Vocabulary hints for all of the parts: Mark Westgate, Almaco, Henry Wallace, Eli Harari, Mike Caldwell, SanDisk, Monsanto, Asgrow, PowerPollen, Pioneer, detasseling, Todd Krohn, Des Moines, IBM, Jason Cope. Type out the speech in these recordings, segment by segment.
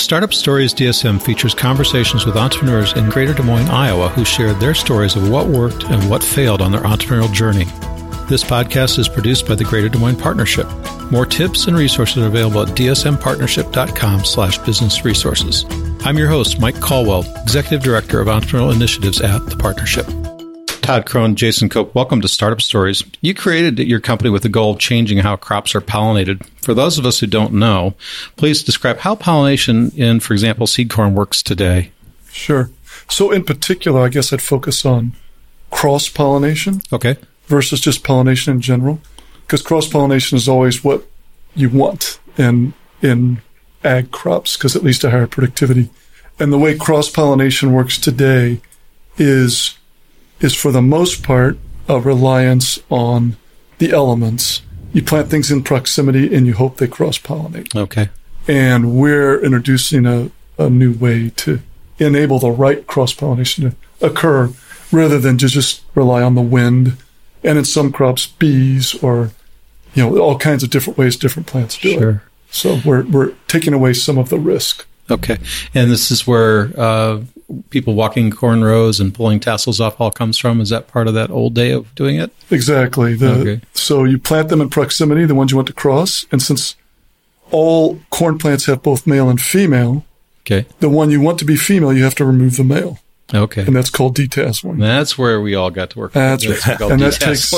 Startup Stories DSM features conversations with entrepreneurs in Greater Des Moines, Iowa, who share their stories of what worked and what failed on their entrepreneurial journey. This podcast is produced by the Greater Des Moines Partnership. More tips and resources are available at dsmpartnership.com/businessresources. I'm your host, Mike Caldwell, Executive Director of Entrepreneurial Initiatives at the Partnership. Todd Krohn, Jason Cope, welcome to Startup Stories. You created your company with the goal of changing how crops are pollinated. For those of us who don't know, please describe how pollination in, for example, seed corn works today. Sure. So in particular, I guess I'd focus on cross-pollination versus just pollination in general, because cross-pollination is always what you want in ag crops, because it leads to higher productivity. And the way cross-pollination works today is for the most part a reliance on the elements. You plant things in proximity and you hope they cross-pollinate. Okay. And we're introducing a new way to enable the right cross-pollination to occur rather than to just rely on the wind and in some crops bees or, you know, all kinds of different ways different plants do it. Sure. So we're taking away some of the risk. Okay. And this is where people walking corn rows and pulling tassels off all comes from. Is that part of that old day of doing it? Exactly. So you plant them in proximity, the ones you want to cross. And since all corn plants have both male and female, the one you want to be female, you have to remove the male. Okay. And that's called detasseling. That's where we all got to work. That's right. And that takes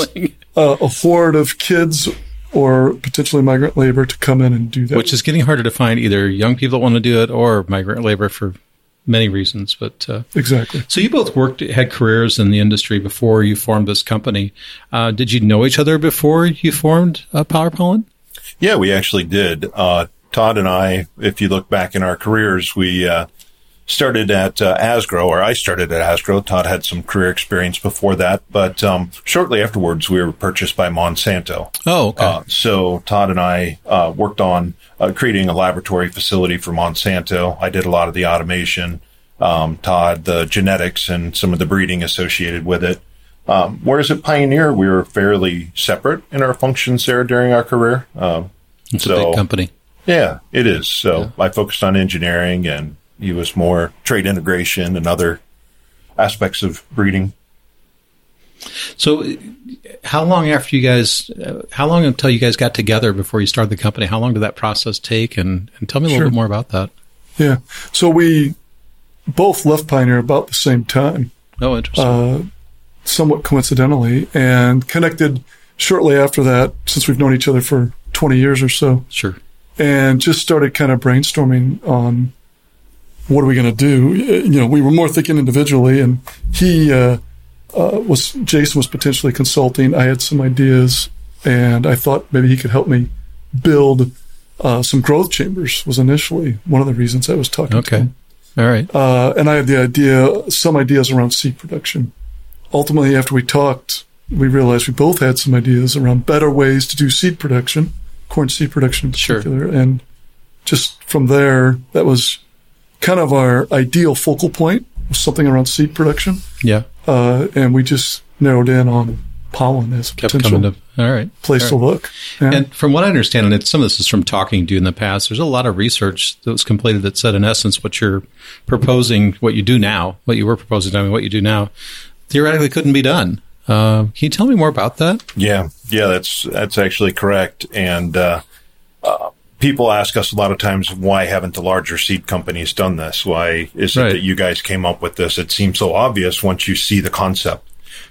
a horde of kids or potentially migrant labor to come in and do that. Which is getting harder to find, either young people that want to do it or migrant labor for many reasons. But exactly. So you both had careers in the industry before you formed this company. Did you know each other before you formed PowerPollen? Yeah, we actually did. Todd and I, if you look back in our careers, we started at Asgrow, or I started at Asgrow. Todd had some career experience before that, but shortly afterwards, we were purchased by Monsanto. Oh, okay. So Todd and I worked on creating a laboratory facility for Monsanto. I did a lot of the automation, Todd, the genetics, and some of the breeding associated with it. Whereas at Pioneer, we were fairly separate in our functions there during our career. It's a big company. Yeah, it is. So yeah. I focused on engineering, and he was more trait integration and other aspects of breeding. So how long until you guys got together before you started the company? How long did that process take? And tell me a little bit more about that. Yeah. So we both left Pioneer about the same time. Oh, interesting. Somewhat coincidentally, and connected shortly after that, since we've known each other for 20 years or so. Sure. And just started kind of brainstorming on, what are we going to do? You know, we were more thinking individually, and he Jason was potentially consulting. I had some ideas, and I thought maybe he could help me build some growth chambers was initially one of the reasons I was talking to him. All right. And I had some ideas around seed production. Ultimately, after we talked, we realized we both had some ideas around better ways to do seed production, corn seed production in particular. Sure. And just from there, that was kind of our ideal focal point was something around seed production. Yeah. And we just narrowed in on pollen as a potential place to look. Yeah. And from what I understand, and some of this is from talking to you in the past, there's a lot of research that was completed that said, in essence, what you were proposing, I mean, what you do now, theoretically couldn't be done. Can you tell me more about that? Yeah, that's actually correct. And people ask us a lot of times, why haven't the larger seed companies done this? Why is it that you guys came up with this? It seems so obvious once you see the concept.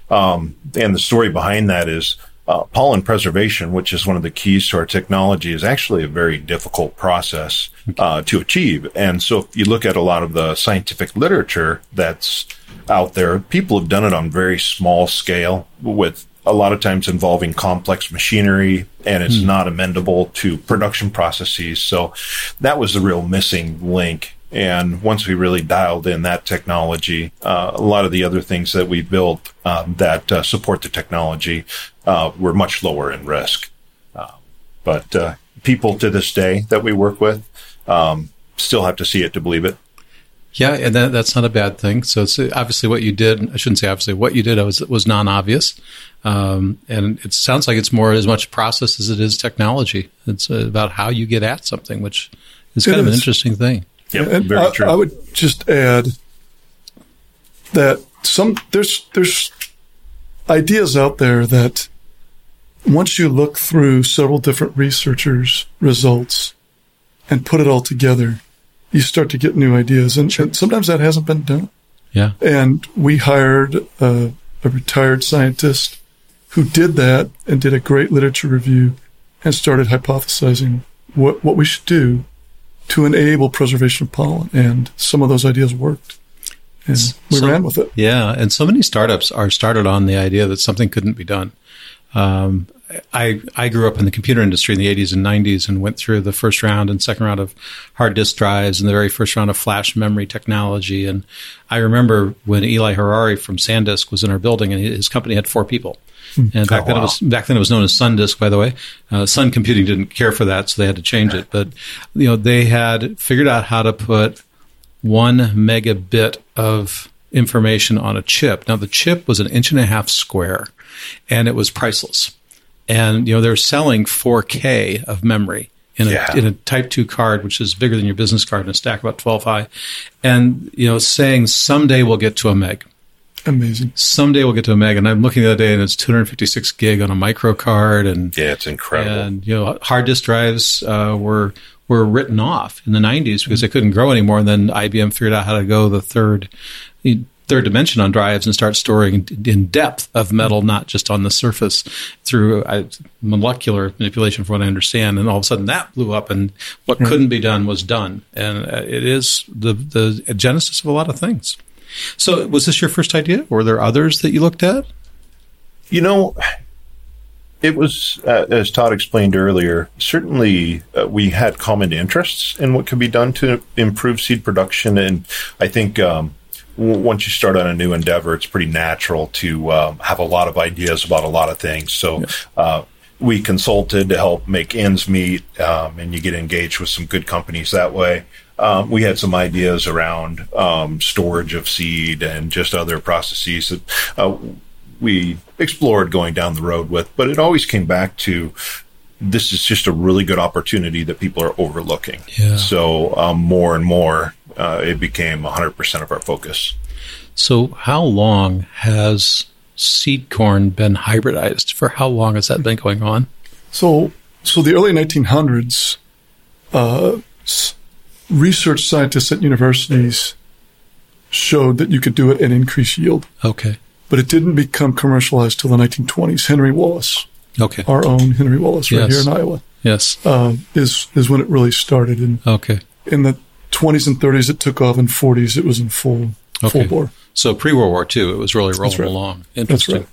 And the story behind that is pollen preservation, which is one of the keys to our technology, is actually a very difficult process to achieve. And so if you look at a lot of the scientific literature that's out there, people have done it on very small scale with a lot of times involving complex machinery, and it's not amendable to production processes. So that was the real missing link. And once we really dialed in that technology, a lot of the other things that we built that support the technology were much lower in risk. But people to this day that we work with still have to see it to believe it. Yeah, and that's not a bad thing. So it's obviously what you did. I shouldn't say obviously what you did was non-obvious, and it sounds like it's more as much process as it is technology. It's about how you get at something, which is kind of an interesting thing. Yep, very true. I would just add that there's ideas out there that once you look through several different researchers' results and put it all together, you start to get new ideas. And, sure. and sometimes that hasn't been done. Yeah. And we hired a retired scientist who did that and did a great literature review and started hypothesizing what we should do to enable preservation of pollen. And some of those ideas worked. And we ran with it. Yeah. And so many startups are started on the idea that something couldn't be done. I grew up in the computer industry in the 80s and 90s and went through the first round and second round of hard disk drives and the very first round of flash memory technology. And I remember when Eli Harari from SanDisk was in our building, and his company had 4 people. And back then it was known as SunDisk, by the way. Sun Computing didn't care for that, so they had to change it. But you know, they had figured out how to put 1 megabit of information on a chip. Now the chip was 1.5 inches square, and it was priceless. And you know, they're selling 4K of memory in a Type 2 card, which is bigger than your business card, and a stack about 12 high. And you know, saying someday we'll get to a meg. Amazing. Someday we'll get to a meg. And I'm looking the other day, and it's 256 gig on a micro card. And yeah, it's incredible. And you know, hard disk drives were written off in the 90s because they couldn't grow anymore. And then IBM figured out how to go the third dimension on drives and start storing in depth of metal, not just on the surface, through molecular manipulation, from what I understand. And all of a sudden that blew up, and what couldn't be done was done. And it is the genesis of a lot of things. So was this your first idea? Were there others that you looked at? You know, it was, as Todd explained earlier, certainly we had common interests in what could be done to improve seed production. And I think once you start on a new endeavor, it's pretty natural to have a lot of ideas about a lot of things. So we consulted to help make ends meet, and you get engaged with some good companies that way. We had some ideas around storage of seed and just other processes that we explored going down the road with. But it always came back to, this is just a really good opportunity that people are overlooking. Yeah. So more and more, it became 100% of our focus. So how long has seed corn been hybridized? For how long has that been going on? So the early 1900s, research scientists at universities showed that you could do it and increase yield. Okay. But it didn't become commercialized till the 1920s. Henry Wallace, our own Henry Wallace right here in Iowa, is when it really started. And in the 20s and 30s, it took off. In 40s, it was in full bore. So pre-World War II, it was really rolling along. Interesting. That's right.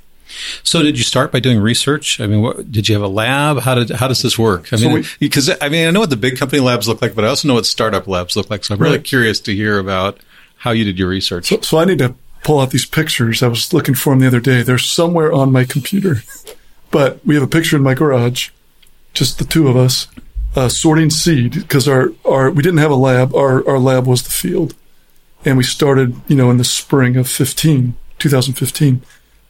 So did you start by doing research? I mean, did you have a lab? How does this work? I mean, because I know what the big company labs look like, but I also know what startup labs look like. So I'm really curious to hear about how you did your research. So I need to pull out these pictures. I was looking for them the other day. They're somewhere on my computer. But we have a picture in my garage, just the two of us, sorting seed, because we didn't have a lab. Our lab was the field. And we started, in the spring of 2015.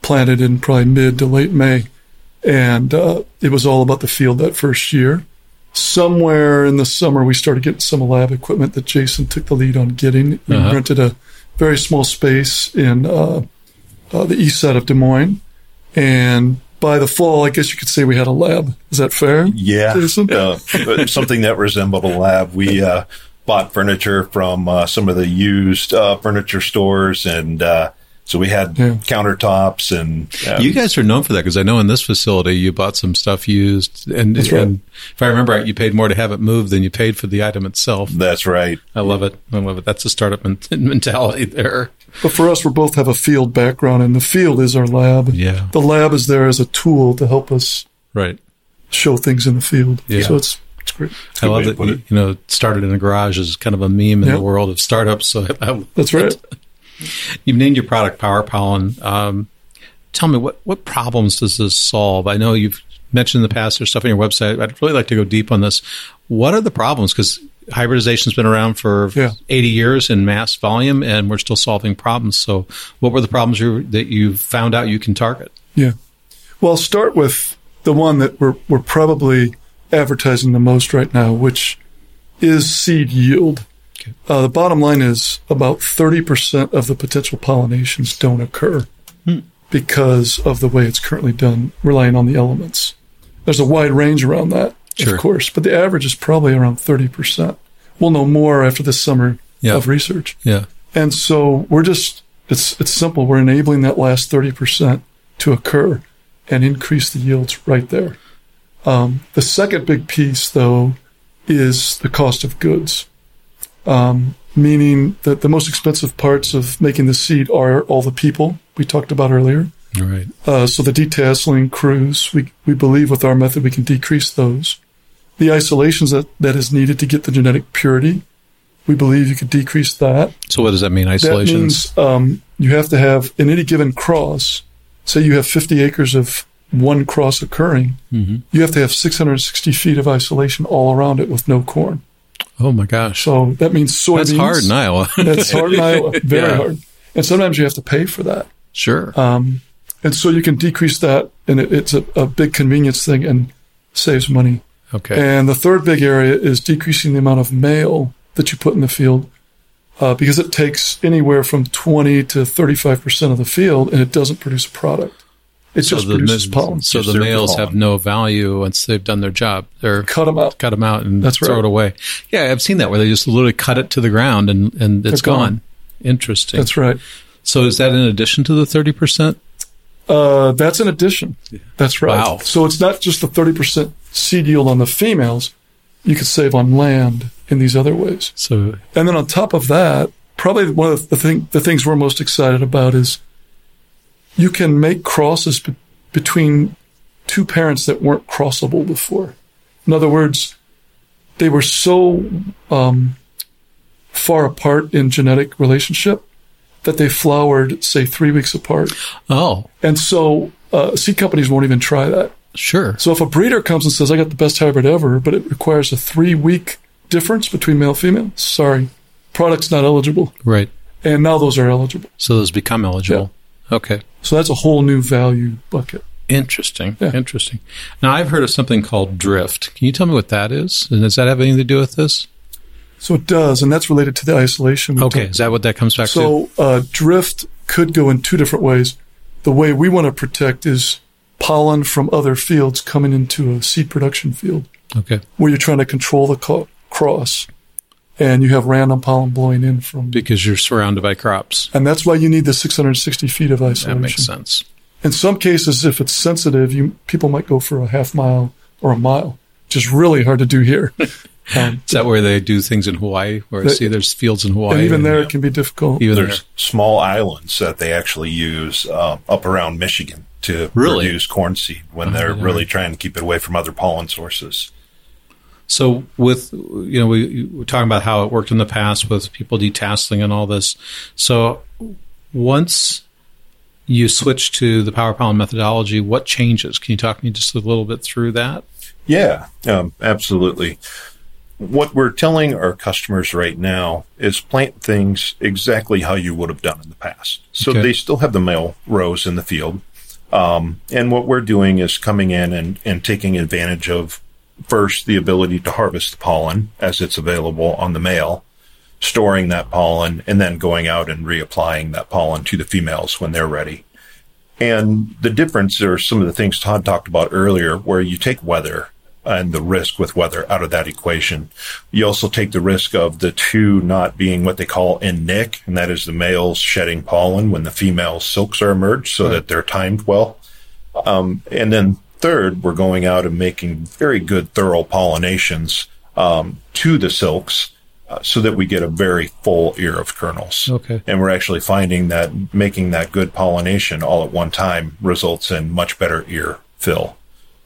Planted in probably mid to late May. And it was all about the field that first year. Somewhere in the summer, we started getting some lab equipment that Jason took the lead on getting. We rented a very small space in the east side of Des Moines. And by the fall, I guess you could say we had a lab. Is that fair, Jason? Something that resembled a lab. We bought furniture from some of the used furniture stores, and so we had countertops, and you guys are known for that, because I know in this facility you bought some stuff used, and if I remember right, you paid more to have it moved than you paid for the item itself. That's right. I love it. That's a startup mentality there. But for us, we both have a field background, and the field is our lab. Yeah. The lab is there as a tool to help us show things in the field. Yeah. So it's great. I love that you started in a garage is kind of a meme in the world of startups. So that's right. You've named your product PowerPollen. Tell me, what problems does this solve? I know you've mentioned in the past there's stuff on your website. I'd really like to go deep on this. What are the problems? Because hybridization has been around for 80 years in mass volume, and we're still solving problems. So what were the problems that you found out you can target? Yeah. Well, I'll start with the one that we're probably advertising the most right now, which is seed yield. Okay. The bottom line is about 30% of the potential pollinations don't occur because of the way it's currently done, relying on the elements. There's a wide range around that, sure, of course, but the average is probably around 30%. We'll know more after this summer of research. Yeah. And so we're just, it's simple. We're enabling that last 30% to occur and increase the yields right there. The second big piece, though, is the cost of goods, meaning that the most expensive parts of making the seed are all the people we talked about earlier. All right. So the detasseling crews, we believe with our method we can decrease those. The isolations that is needed to get the genetic purity, we believe you could decrease that. So what does that mean, isolations? That means you have to have, in any given cross, say you have 50 acres of one cross occurring, you have to have 660 feet of isolation all around it with no corn. Oh, my gosh. So that means soybeans. That's hard in Iowa. That's hard in Iowa. Very hard. And sometimes you have to pay for that. Sure. And so you can decrease that, and it's a big convenience thing and saves money. Okay. And the third big area is decreasing the amount of male that you put in the field because it takes anywhere from 20 to 35% of the field, and it doesn't produce a product. It just produces pollen. So the males have no value once they've done their job. They're cut them out and throw it away. Yeah, I've seen that where they just literally cut it to the ground and it's gone. Interesting. That's right. So is that in addition to the 30%? That's an addition. That's right. Wow. So it's not just the 30% seed yield on the females. You could save on land in these other ways. So, and then on top of that, probably one of the things we're most excited about is you can make crosses between two parents that weren't crossable before. In other words, they were so far apart in genetic relationship that they flowered, say, 3 weeks apart. Oh. And so seed companies won't even try that. Sure. So if a breeder comes and says, I got the best hybrid ever, but it requires a 3-week difference between male and female, sorry, product's not eligible. Right. And now those are eligible. So those become eligible. Yeah. Okay. So that's a whole new value bucket. Interesting. Yeah. Interesting. Now, I've heard of something called drift. Can you tell me what that is? And does that have anything to do with this? So it does, and that's related to the isolation. Okay, is that what that comes back to? So drift could go in two different ways. The way we want to protect is pollen from other fields coming into a seed production field. Okay. Where you're trying to control the cross, and you have random pollen blowing in from... Because you're surrounded by crops. And that's why you need the 660 feet of isolation. That makes sense. In some cases, if it's sensitive, people might go for a half mile or a mile, which is really hard to do here. Is that where they do things in Hawaii, where I see there's fields in Hawaii? And even there, it can be difficult. Even there's small islands that they actually use up around Michigan to produce corn seed when they're really trying to keep it away from other pollen sources. So with, we were talking about how it worked in the past with people detasseling and all this. So once you switch to the PowerPollen methodology, what changes? Can you talk me just a little bit through that? Yeah, absolutely. What we're telling our customers right now is plant things exactly how you would have done in the past. So they still have the male rows in the field. And what we're doing is coming in and taking advantage of, first, the ability to harvest the pollen as it's available on the male, storing that pollen, and then going out and reapplying that pollen to the females when they're ready. And the difference are some of the things Todd talked about earlier, where you take weather and the risk with weather out of that equation. You also take the risk of the two not being what they call in nick, and that is the males shedding pollen when the female silks are emerged so that they're timed well. And then third, we're going out and making very good, thorough pollinations to the silks so that we get a very full ear of kernels. Okay. And we're actually finding that making that good pollination all at one time results in much better ear fill.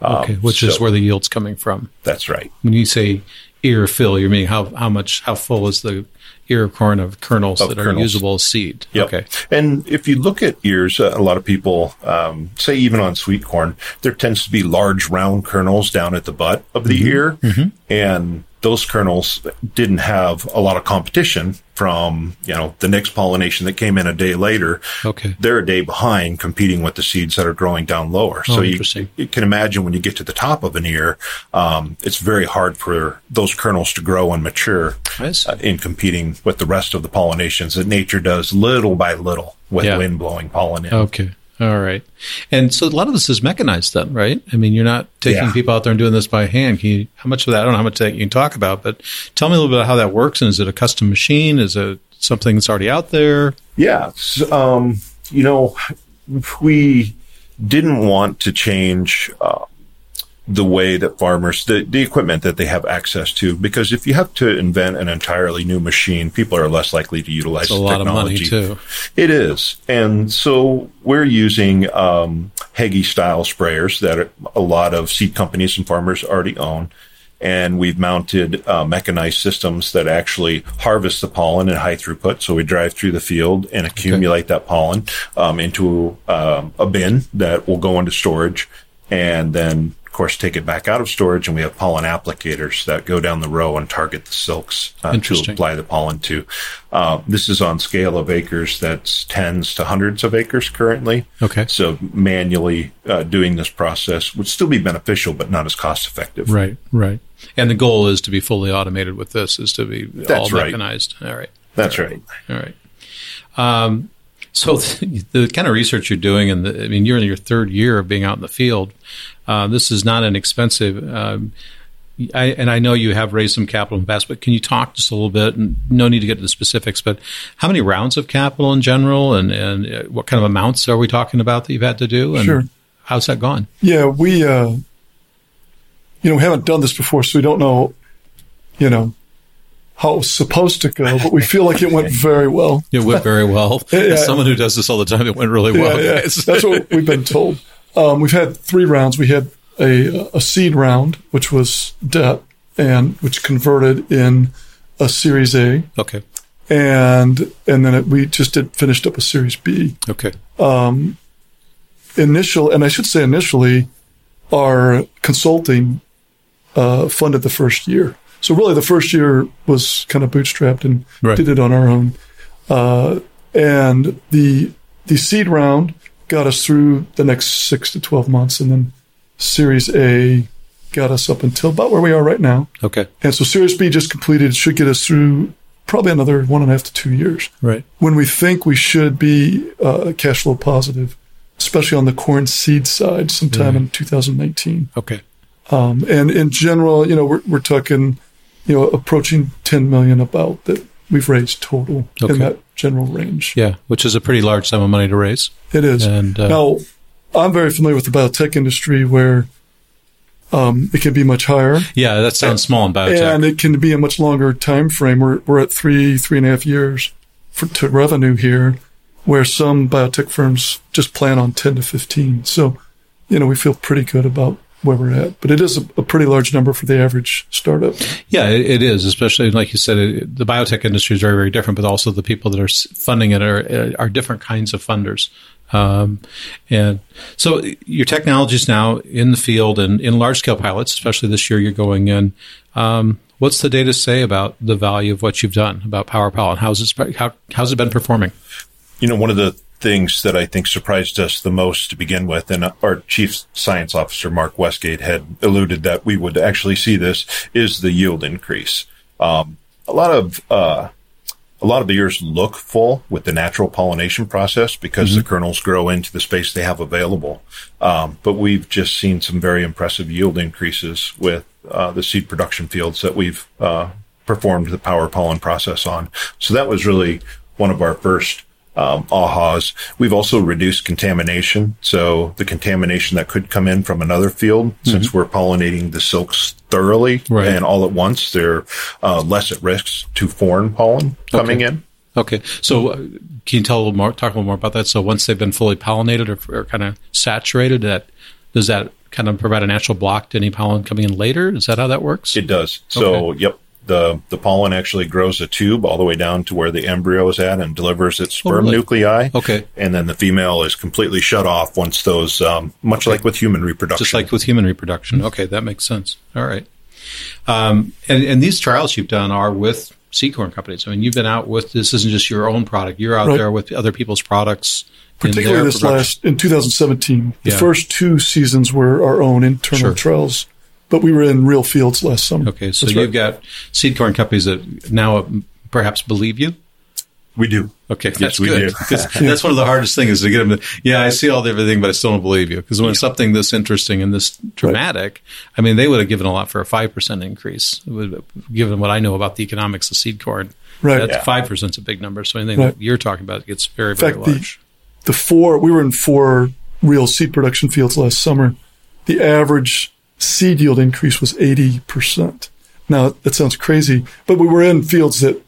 Okay, which is where the yield's coming from. That's right. When you say ear fill, you mean how full is the ear corn of kernels are usable as seed? Yep. Okay. And if you look at ears, a lot of people, say even on sweet corn, there tends to be large round kernels down at the butt of the ear. Mm-hmm. And those kernels didn't have a lot of competition from, the next pollination that came in a day later. Okay. They're a day behind competing with the seeds that are growing down lower. So you can imagine when you get to the top of an ear, it's very hard for those kernels to grow and mature in competing competing with the rest of the pollinations that nature does little by little with wind blowing pollen in. Okay. All right. And so a lot of this is mechanized then, right? I mean, you're not taking people out there and doing this by hand. Can you, how much of that, I don't know how much that you can talk about, but tell me a little bit about how that works. And is it a custom machine? Is it something that's already out there? Yeah. You know, we didn't want to change the way that farmers, the equipment that they have access to, because if you have to invent an entirely new machine, people are less likely to utilize the technology. It's a lot of money, too. It is. And so we're using Hege-style sprayers that a lot of seed companies and farmers already own. And we've mounted mechanized systems that actually harvest the pollen in high throughput. So we drive through the field and accumulate that pollen into a bin that will go into storage, and then, of course, take it back out of storage. And we have pollen applicators that go down the row and target the silks to apply the pollen to. This is on scale of acres. That's tens to hundreds of acres currently. Okay. So manually doing this process would still be beneficial, but not as cost effective. Right, right. And the goal is to be fully automated with this, is to be mechanized. All right. That's all right. So the kind of research you're doing, and I mean, you're in your third year of being out in the field. This is not inexpensive. And I know you have raised some capital in the past, but can you talk just a little bit? And no need to get to the specifics, but how many rounds of capital in general, and what kind of amounts are we talking about that you've had to do? And how's that gone? Yeah, we we haven't done this before, so we don't know, how it was supposed to go, but we feel like it went very well. It went very well. As someone who does this all the time, it went really well. Yeah. That's what we've been told. We've had three rounds. We had a seed round, which was debt, and which converted in a Series A. Okay. And then we just finished up a Series B. Okay. Initially, our consulting funded the first year. So really, the first year was kind of bootstrapped and did it on our own. And the seed round got us through the next 6 to 12 months, and then Series A got us up until about where we are right now. Okay. And so Series B just completed should get us through probably another 1.5 to 2 years. Right. When we think we should be cash flow positive, especially on the corn seed side, sometime in 2019. Okay. And in general, we're talking approaching $10 million about that we've raised total in that general range. Yeah, which is a pretty large sum of money to raise. It is. And now, I'm very familiar with the biotech industry where it can be much higher. Yeah, that sounds small in biotech. And it can be a much longer time frame. We're at 3.5 years to revenue here, where some biotech firms just plan on 10 to 15. So, we feel pretty good about where we're at, but it is a pretty large number for the average startup. Yeah, it is, especially like you said, the biotech industry is very, very different, but also the people that are funding it are different kinds of funders. And so your technology is now in the field and in large scale pilots, especially this year you're going in. What's the data say about the value of what you've done about PowerPollen? How's it been performing? One of the things that I think surprised us the most to begin with, and our chief science officer, Mark Westgate, had alluded that we would actually see this, is the yield increase. A lot of ears look full with the natural pollination process because the kernels grow into the space they have available. But we've just seen some very impressive yield increases with the seed production fields that we've performed the power pollen process on. So that was really one of our first ahas. We've also reduced contamination. So the contamination that could come in from another field, since we're pollinating the silks thoroughly and all at once, they're less at risk to foreign pollen coming in. Okay. So can you talk a little more about that? So once they've been fully pollinated or kind of saturated, does that kind of provide a natural block to any pollen coming in later? Is that how that works? It does. So, yep. The pollen actually grows a tube all the way down to where the embryo is at and delivers its sperm nuclei. Okay. And then the female is completely shut off once those, much like with human reproduction. Just like with human reproduction. Okay, that makes sense. All right. And these trials you've done are with seed corn companies. I mean, you've been out with, this isn't just your own product. You're out there with other people's products. Particularly in in 2017. The first two seasons were our own internal trials. But we were in real fields last summer. Okay, so you've got seed corn companies that now perhaps believe you? We do. Okay, that's good. That's one of the hardest things is to get them to, yeah, I see all the everything, but I still don't believe you. Because when it's something this interesting and this dramatic, I mean, they would have given a lot for a 5% increase, given what I know about the economics of seed corn. Right. That's 5% is a big number. So anything that you're talking about gets very, very large. We were in 4 real seed production fields last summer. The average seed yield increase was 80%. Now, that sounds crazy, but we were in fields that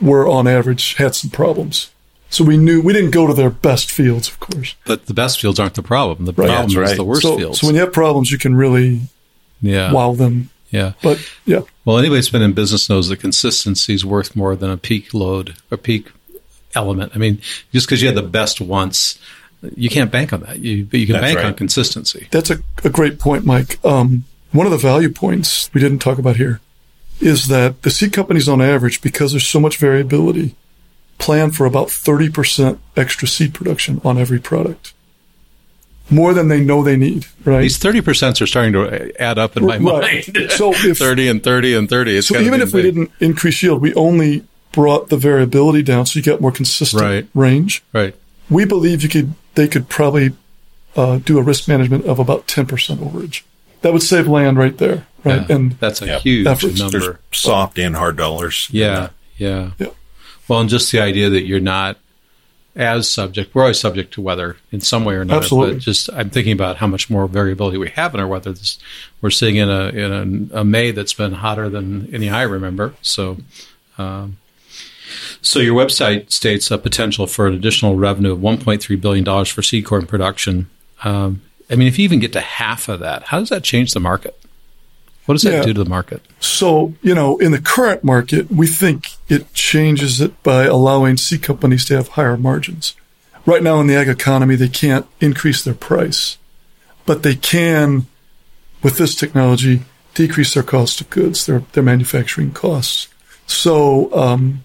were on average had some problems. So we knew we didn't go to their best fields, of course. But the best fields aren't the problem. The problem is the worst fields. So when you have problems, you can really wow them. Yeah. But well, anybody that's been in business knows that consistency is worth more than a peak load or peak element. I mean, just because you had the best once, you can't bank on that. But you can bank on consistency. That's a great point, Mike. One of the value points we didn't talk about here is that the seed companies on average, because there's so much variability, plan for about 30% extra seed production on every product. More than they know they need, right? These 30% are starting to add up in my mind. So 30 and 30 and 30. It's so even if we didn't increase yield, we only brought the variability down so you get more consistent range. Right. We believe they could probably do a risk management of about 10% overage. That would save land right there. Right. Yeah, and that's a huge number. There's soft and hard dollars. Yeah. Well, and just the idea that you're not as subject. We're always subject to weather in some way or another. Absolutely. But just I'm thinking about how much more variability we have in our weather. We're sitting in a May that's been hotter than any I remember. So, so your website states a potential for an additional revenue of $1.3 billion for seed corn production. I mean, if you even get to half of that, how does that change the market? What does that do to the market? So, in the current market, we think it changes it by allowing seed companies to have higher margins. Right now in the ag economy, they can't increase their price, but they can, with this technology, decrease their cost of goods, their manufacturing costs. So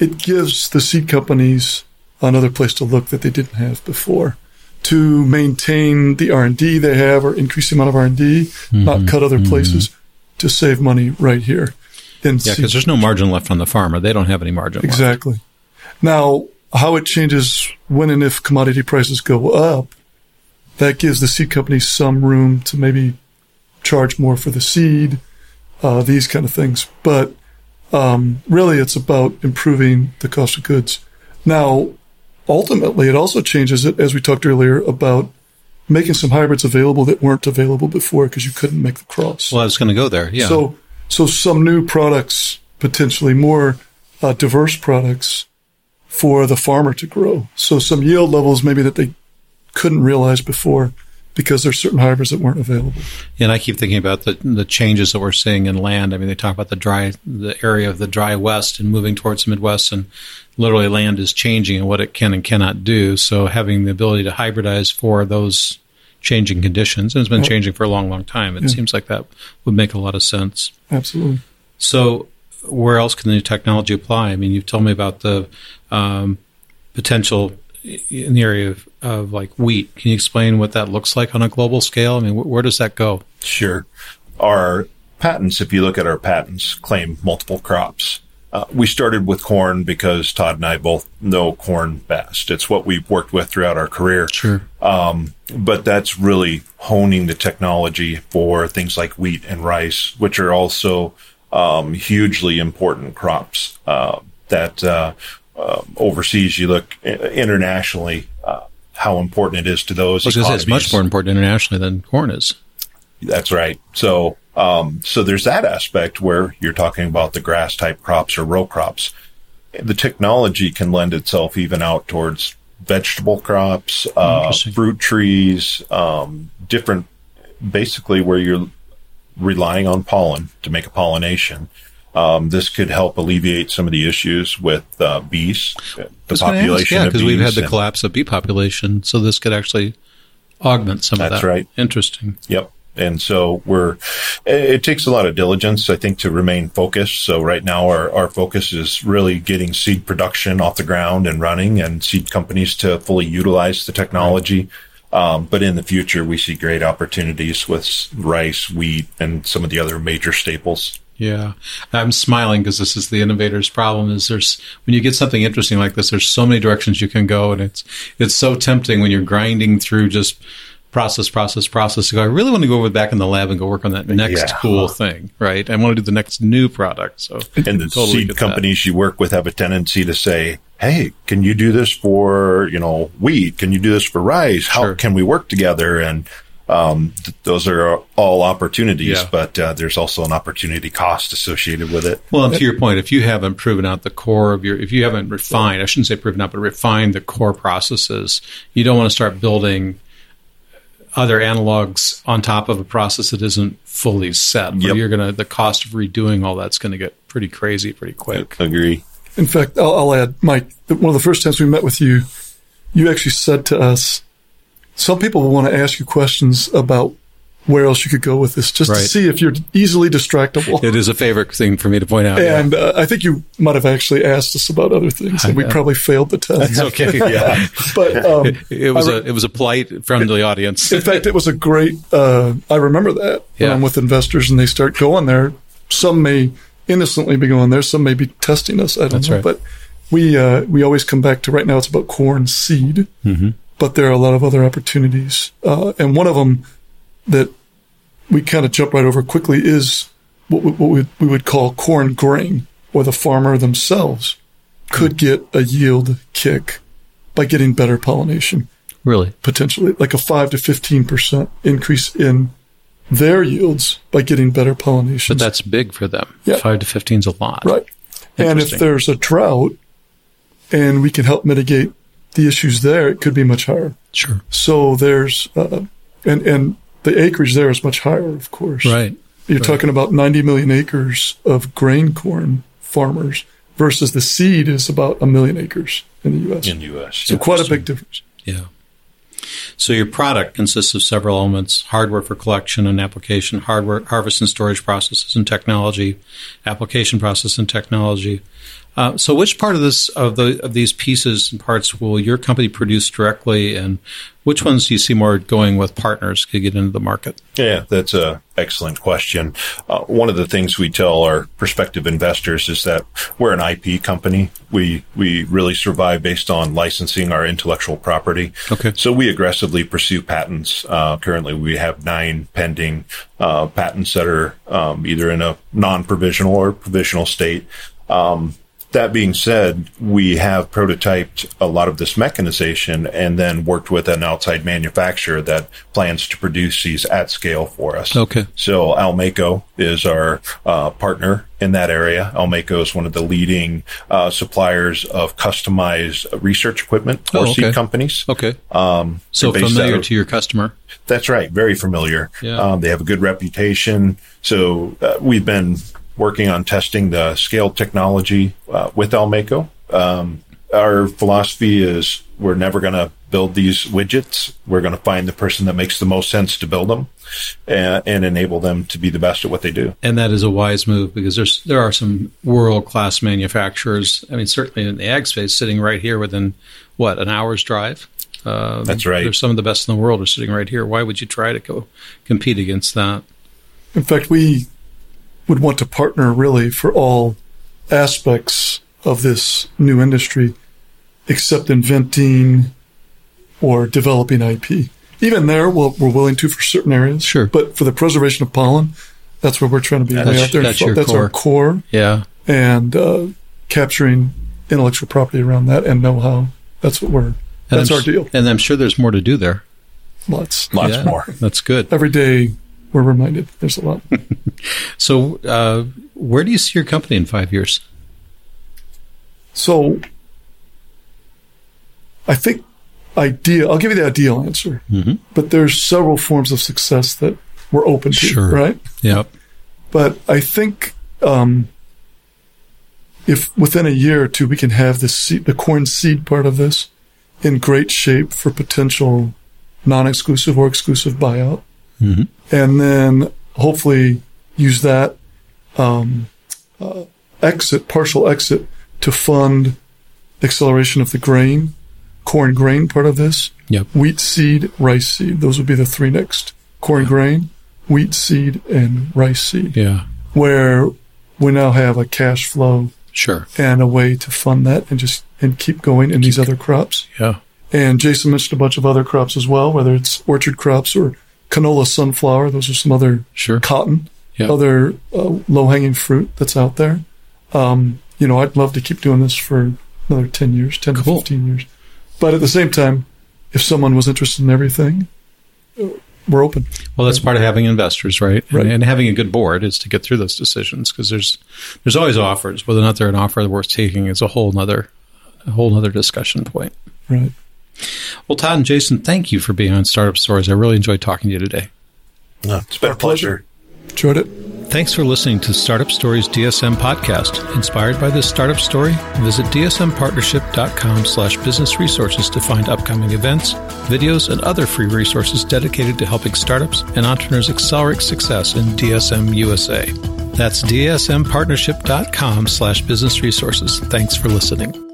it gives the seed companies another place to look that they didn't have before, to maintain the R&D they have or increase the amount of R&D, not cut other places, to save money right here. Because there's no margin left on the farmer. They don't have any margin left. Exactly. Now, how it changes when and if commodity prices go up, that gives the seed companies some room to maybe charge more for the seed, these kind of things. But really, it's about improving the cost of goods. Now, ultimately, it also changes it, as we talked earlier, about making some hybrids available that weren't available before because you couldn't make the cross. Well, I was going to go there, yeah. So some new products, potentially more diverse products for the farmer to grow. So some yield levels maybe that they couldn't realize before because there's certain hybrids that weren't available. And I keep thinking about the changes that we're seeing in land. I mean, they talk about the area of the dry West and moving towards the Midwest, and literally land is changing and what it can and cannot do. So having the ability to hybridize for those changing conditions, and it's been changing for a long, long time. It seems like that would make a lot of sense. Absolutely. So where else can the new technology apply? I mean, you've told me about the potential in the area of like wheat. Can you explain what that looks like on a global scale? I mean, where does that go? Sure. Our patents, if you look at our patents, claim multiple crops. We started with corn because Todd and I both know corn best. It's what we've worked with throughout our career. Sure. But that's really honing the technology for things like wheat and rice, which are also hugely important crops that overseas. You look internationally, how important it is to those. Because it's much more important internationally than corn is. That's right. So there's that aspect where you're talking about the grass type crops or row crops. The technology can lend itself even out towards vegetable crops, fruit trees, different, basically where you're relying on pollen to make a pollination. This could help alleviate some of the issues with bees, the population of bees. Yeah, because we've had the collapse of bee population, so this could actually augment some of that. That's right. Interesting. Yep. And so it takes a lot of diligence, I think, to remain focused. So right now our focus is really getting seed production off the ground and running and seed companies to fully utilize the technology. But in the future, we see great opportunities with rice, wheat, and some of the other major staples. Yeah. I'm smiling because this is the innovator's problem is when you get something interesting like this, there's so many directions you can go. And it's so tempting when you're grinding through just process to go, I really want to go over back in the lab and go work on that next cool thing, right? I want to do the next new product. So and the totally seed companies you work with have a tendency to say, hey, can you do this for, wheat? Can you do this for rice? How can we work together? And those are all opportunities, but there's also an opportunity cost associated with it. Well, and to your point, if you haven't proven out the core of if you haven't refined, I shouldn't say proven out, but refined the core processes, you don't want to start building other analogs on top of a process that isn't fully set. Yep. The cost of redoing all that's going to get pretty crazy pretty quick. I agree. In fact, I'll add, Mike, one of the first times we met with you, you actually said to us, some people will want to ask you questions about where else you could go with this, just to see if you're easily distractible. It is a favorite thing for me to point out. And I think you might have actually asked us about other things, and we probably failed the test. That's okay, But it was a polite, friendly audience. In fact, it was a great I remember that when I'm with investors and they start going there. Some may innocently be going there. Some may be testing us. I don't know. Right. But we always come back to right now it's about corn seed, but there are a lot of other opportunities. And one of them that we kind of jump right over quickly is what we would call corn grain, or the farmer themselves could get a yield kick by getting better pollination. Really? Potentially, like a 5 to 15% increase in their yields by getting better pollination. But that's big for them. Yeah. 5 to 15 is a lot. Right. And if there's a drought and we can help mitigate the issues there, it could be much higher. Sure. So there's and the acreage there is much higher, of course. Right. You're talking about 90 million acres of grain corn farmers versus the seed is about 1 million acres in the U.S. So quite a big difference. Yeah. So your product consists of several elements: hardware for collection and application, hardware harvest and storage processes and technology, application process and technology. So which part of this of these pieces and parts will your company produce directly, and which ones do you see more going with partners to get into the market? Yeah, that's an excellent question. One of the things we tell our prospective investors is that we're an IP company. We really survive based on licensing our intellectual property. Okay. So we aggressively pursue patents. Currently, we have 9 pending patents that are either in a non-provisional or provisional state. That being said, we have prototyped a lot of this mechanization and then worked with an outside manufacturer that plans to produce these at scale for us. Okay. So Almaco is our partner in that area. Almaco is one of the leading suppliers of customized research equipment for seed companies. Okay. So familiar to your customer. That's right. Very familiar. Yeah. They have a good reputation. So we've been working on testing the scale technology with Almaco. Our philosophy is we're never going to build these widgets. We're going to find the person that makes the most sense to build them and enable them to be the best at what they do. And that is a wise move because there are some world-class manufacturers. I mean, certainly in the ag space, sitting right here within, an hour's drive? That's right. There's some of the best in the world are sitting right here. Why would you try to go compete against that? In fact, we would want to partner really for all aspects of this new industry, except inventing or developing IP. Even there, we're willing to for certain areas. Sure. But for the preservation of pollen, that's where we're trying to be. That's our core. Yeah. And capturing intellectual property around that and know-how. That's our deal. And I'm sure there's more to do there. Lots more. That's good. Every day, we're reminded there's a lot. So where do you see your company in 5 years? So I think I'll give you the ideal answer, but there's several forms of success that we're open to, right? Yep. But I think if within a year or two we can have the corn seed part of this in great shape for potential non-exclusive or exclusive buyout, and then hopefully use that partial exit, to fund acceleration of the corn grain part of this. Yep. Wheat seed, rice seed. Those would be the three next: corn grain, wheat seed, and rice seed. Yeah. Where we now have a cash flow and a way to fund that and just and keep going in these other crops. Yeah. And Jason mentioned a bunch of other crops as well, whether it's orchard crops or canola, sunflower. Those are some other cotton, other low-hanging fruit that's out there. You know, I'd love to keep doing this for another 10 years, 10 to 15 years. But at the same time, if someone was interested in everything, we're open. Well, that's part of having investors, right? Right. And having a good board is to get through those decisions, because there's always offers. Whether or not they're an offer worth taking is a whole nother discussion point. Right. Well, Todd and Jason, thank you for being on Startup Stories. I really enjoyed talking to you today. No, it's been a pleasure. Enjoyed it. Thanks for listening to Startup Stories DSM podcast. Inspired by this startup story? Visit dsmpartnership.com/business-resources to find upcoming events, videos, and other free resources dedicated to helping startups and entrepreneurs accelerate success in DSM USA. That's dsmpartnership.com/business-resources. Thanks for listening.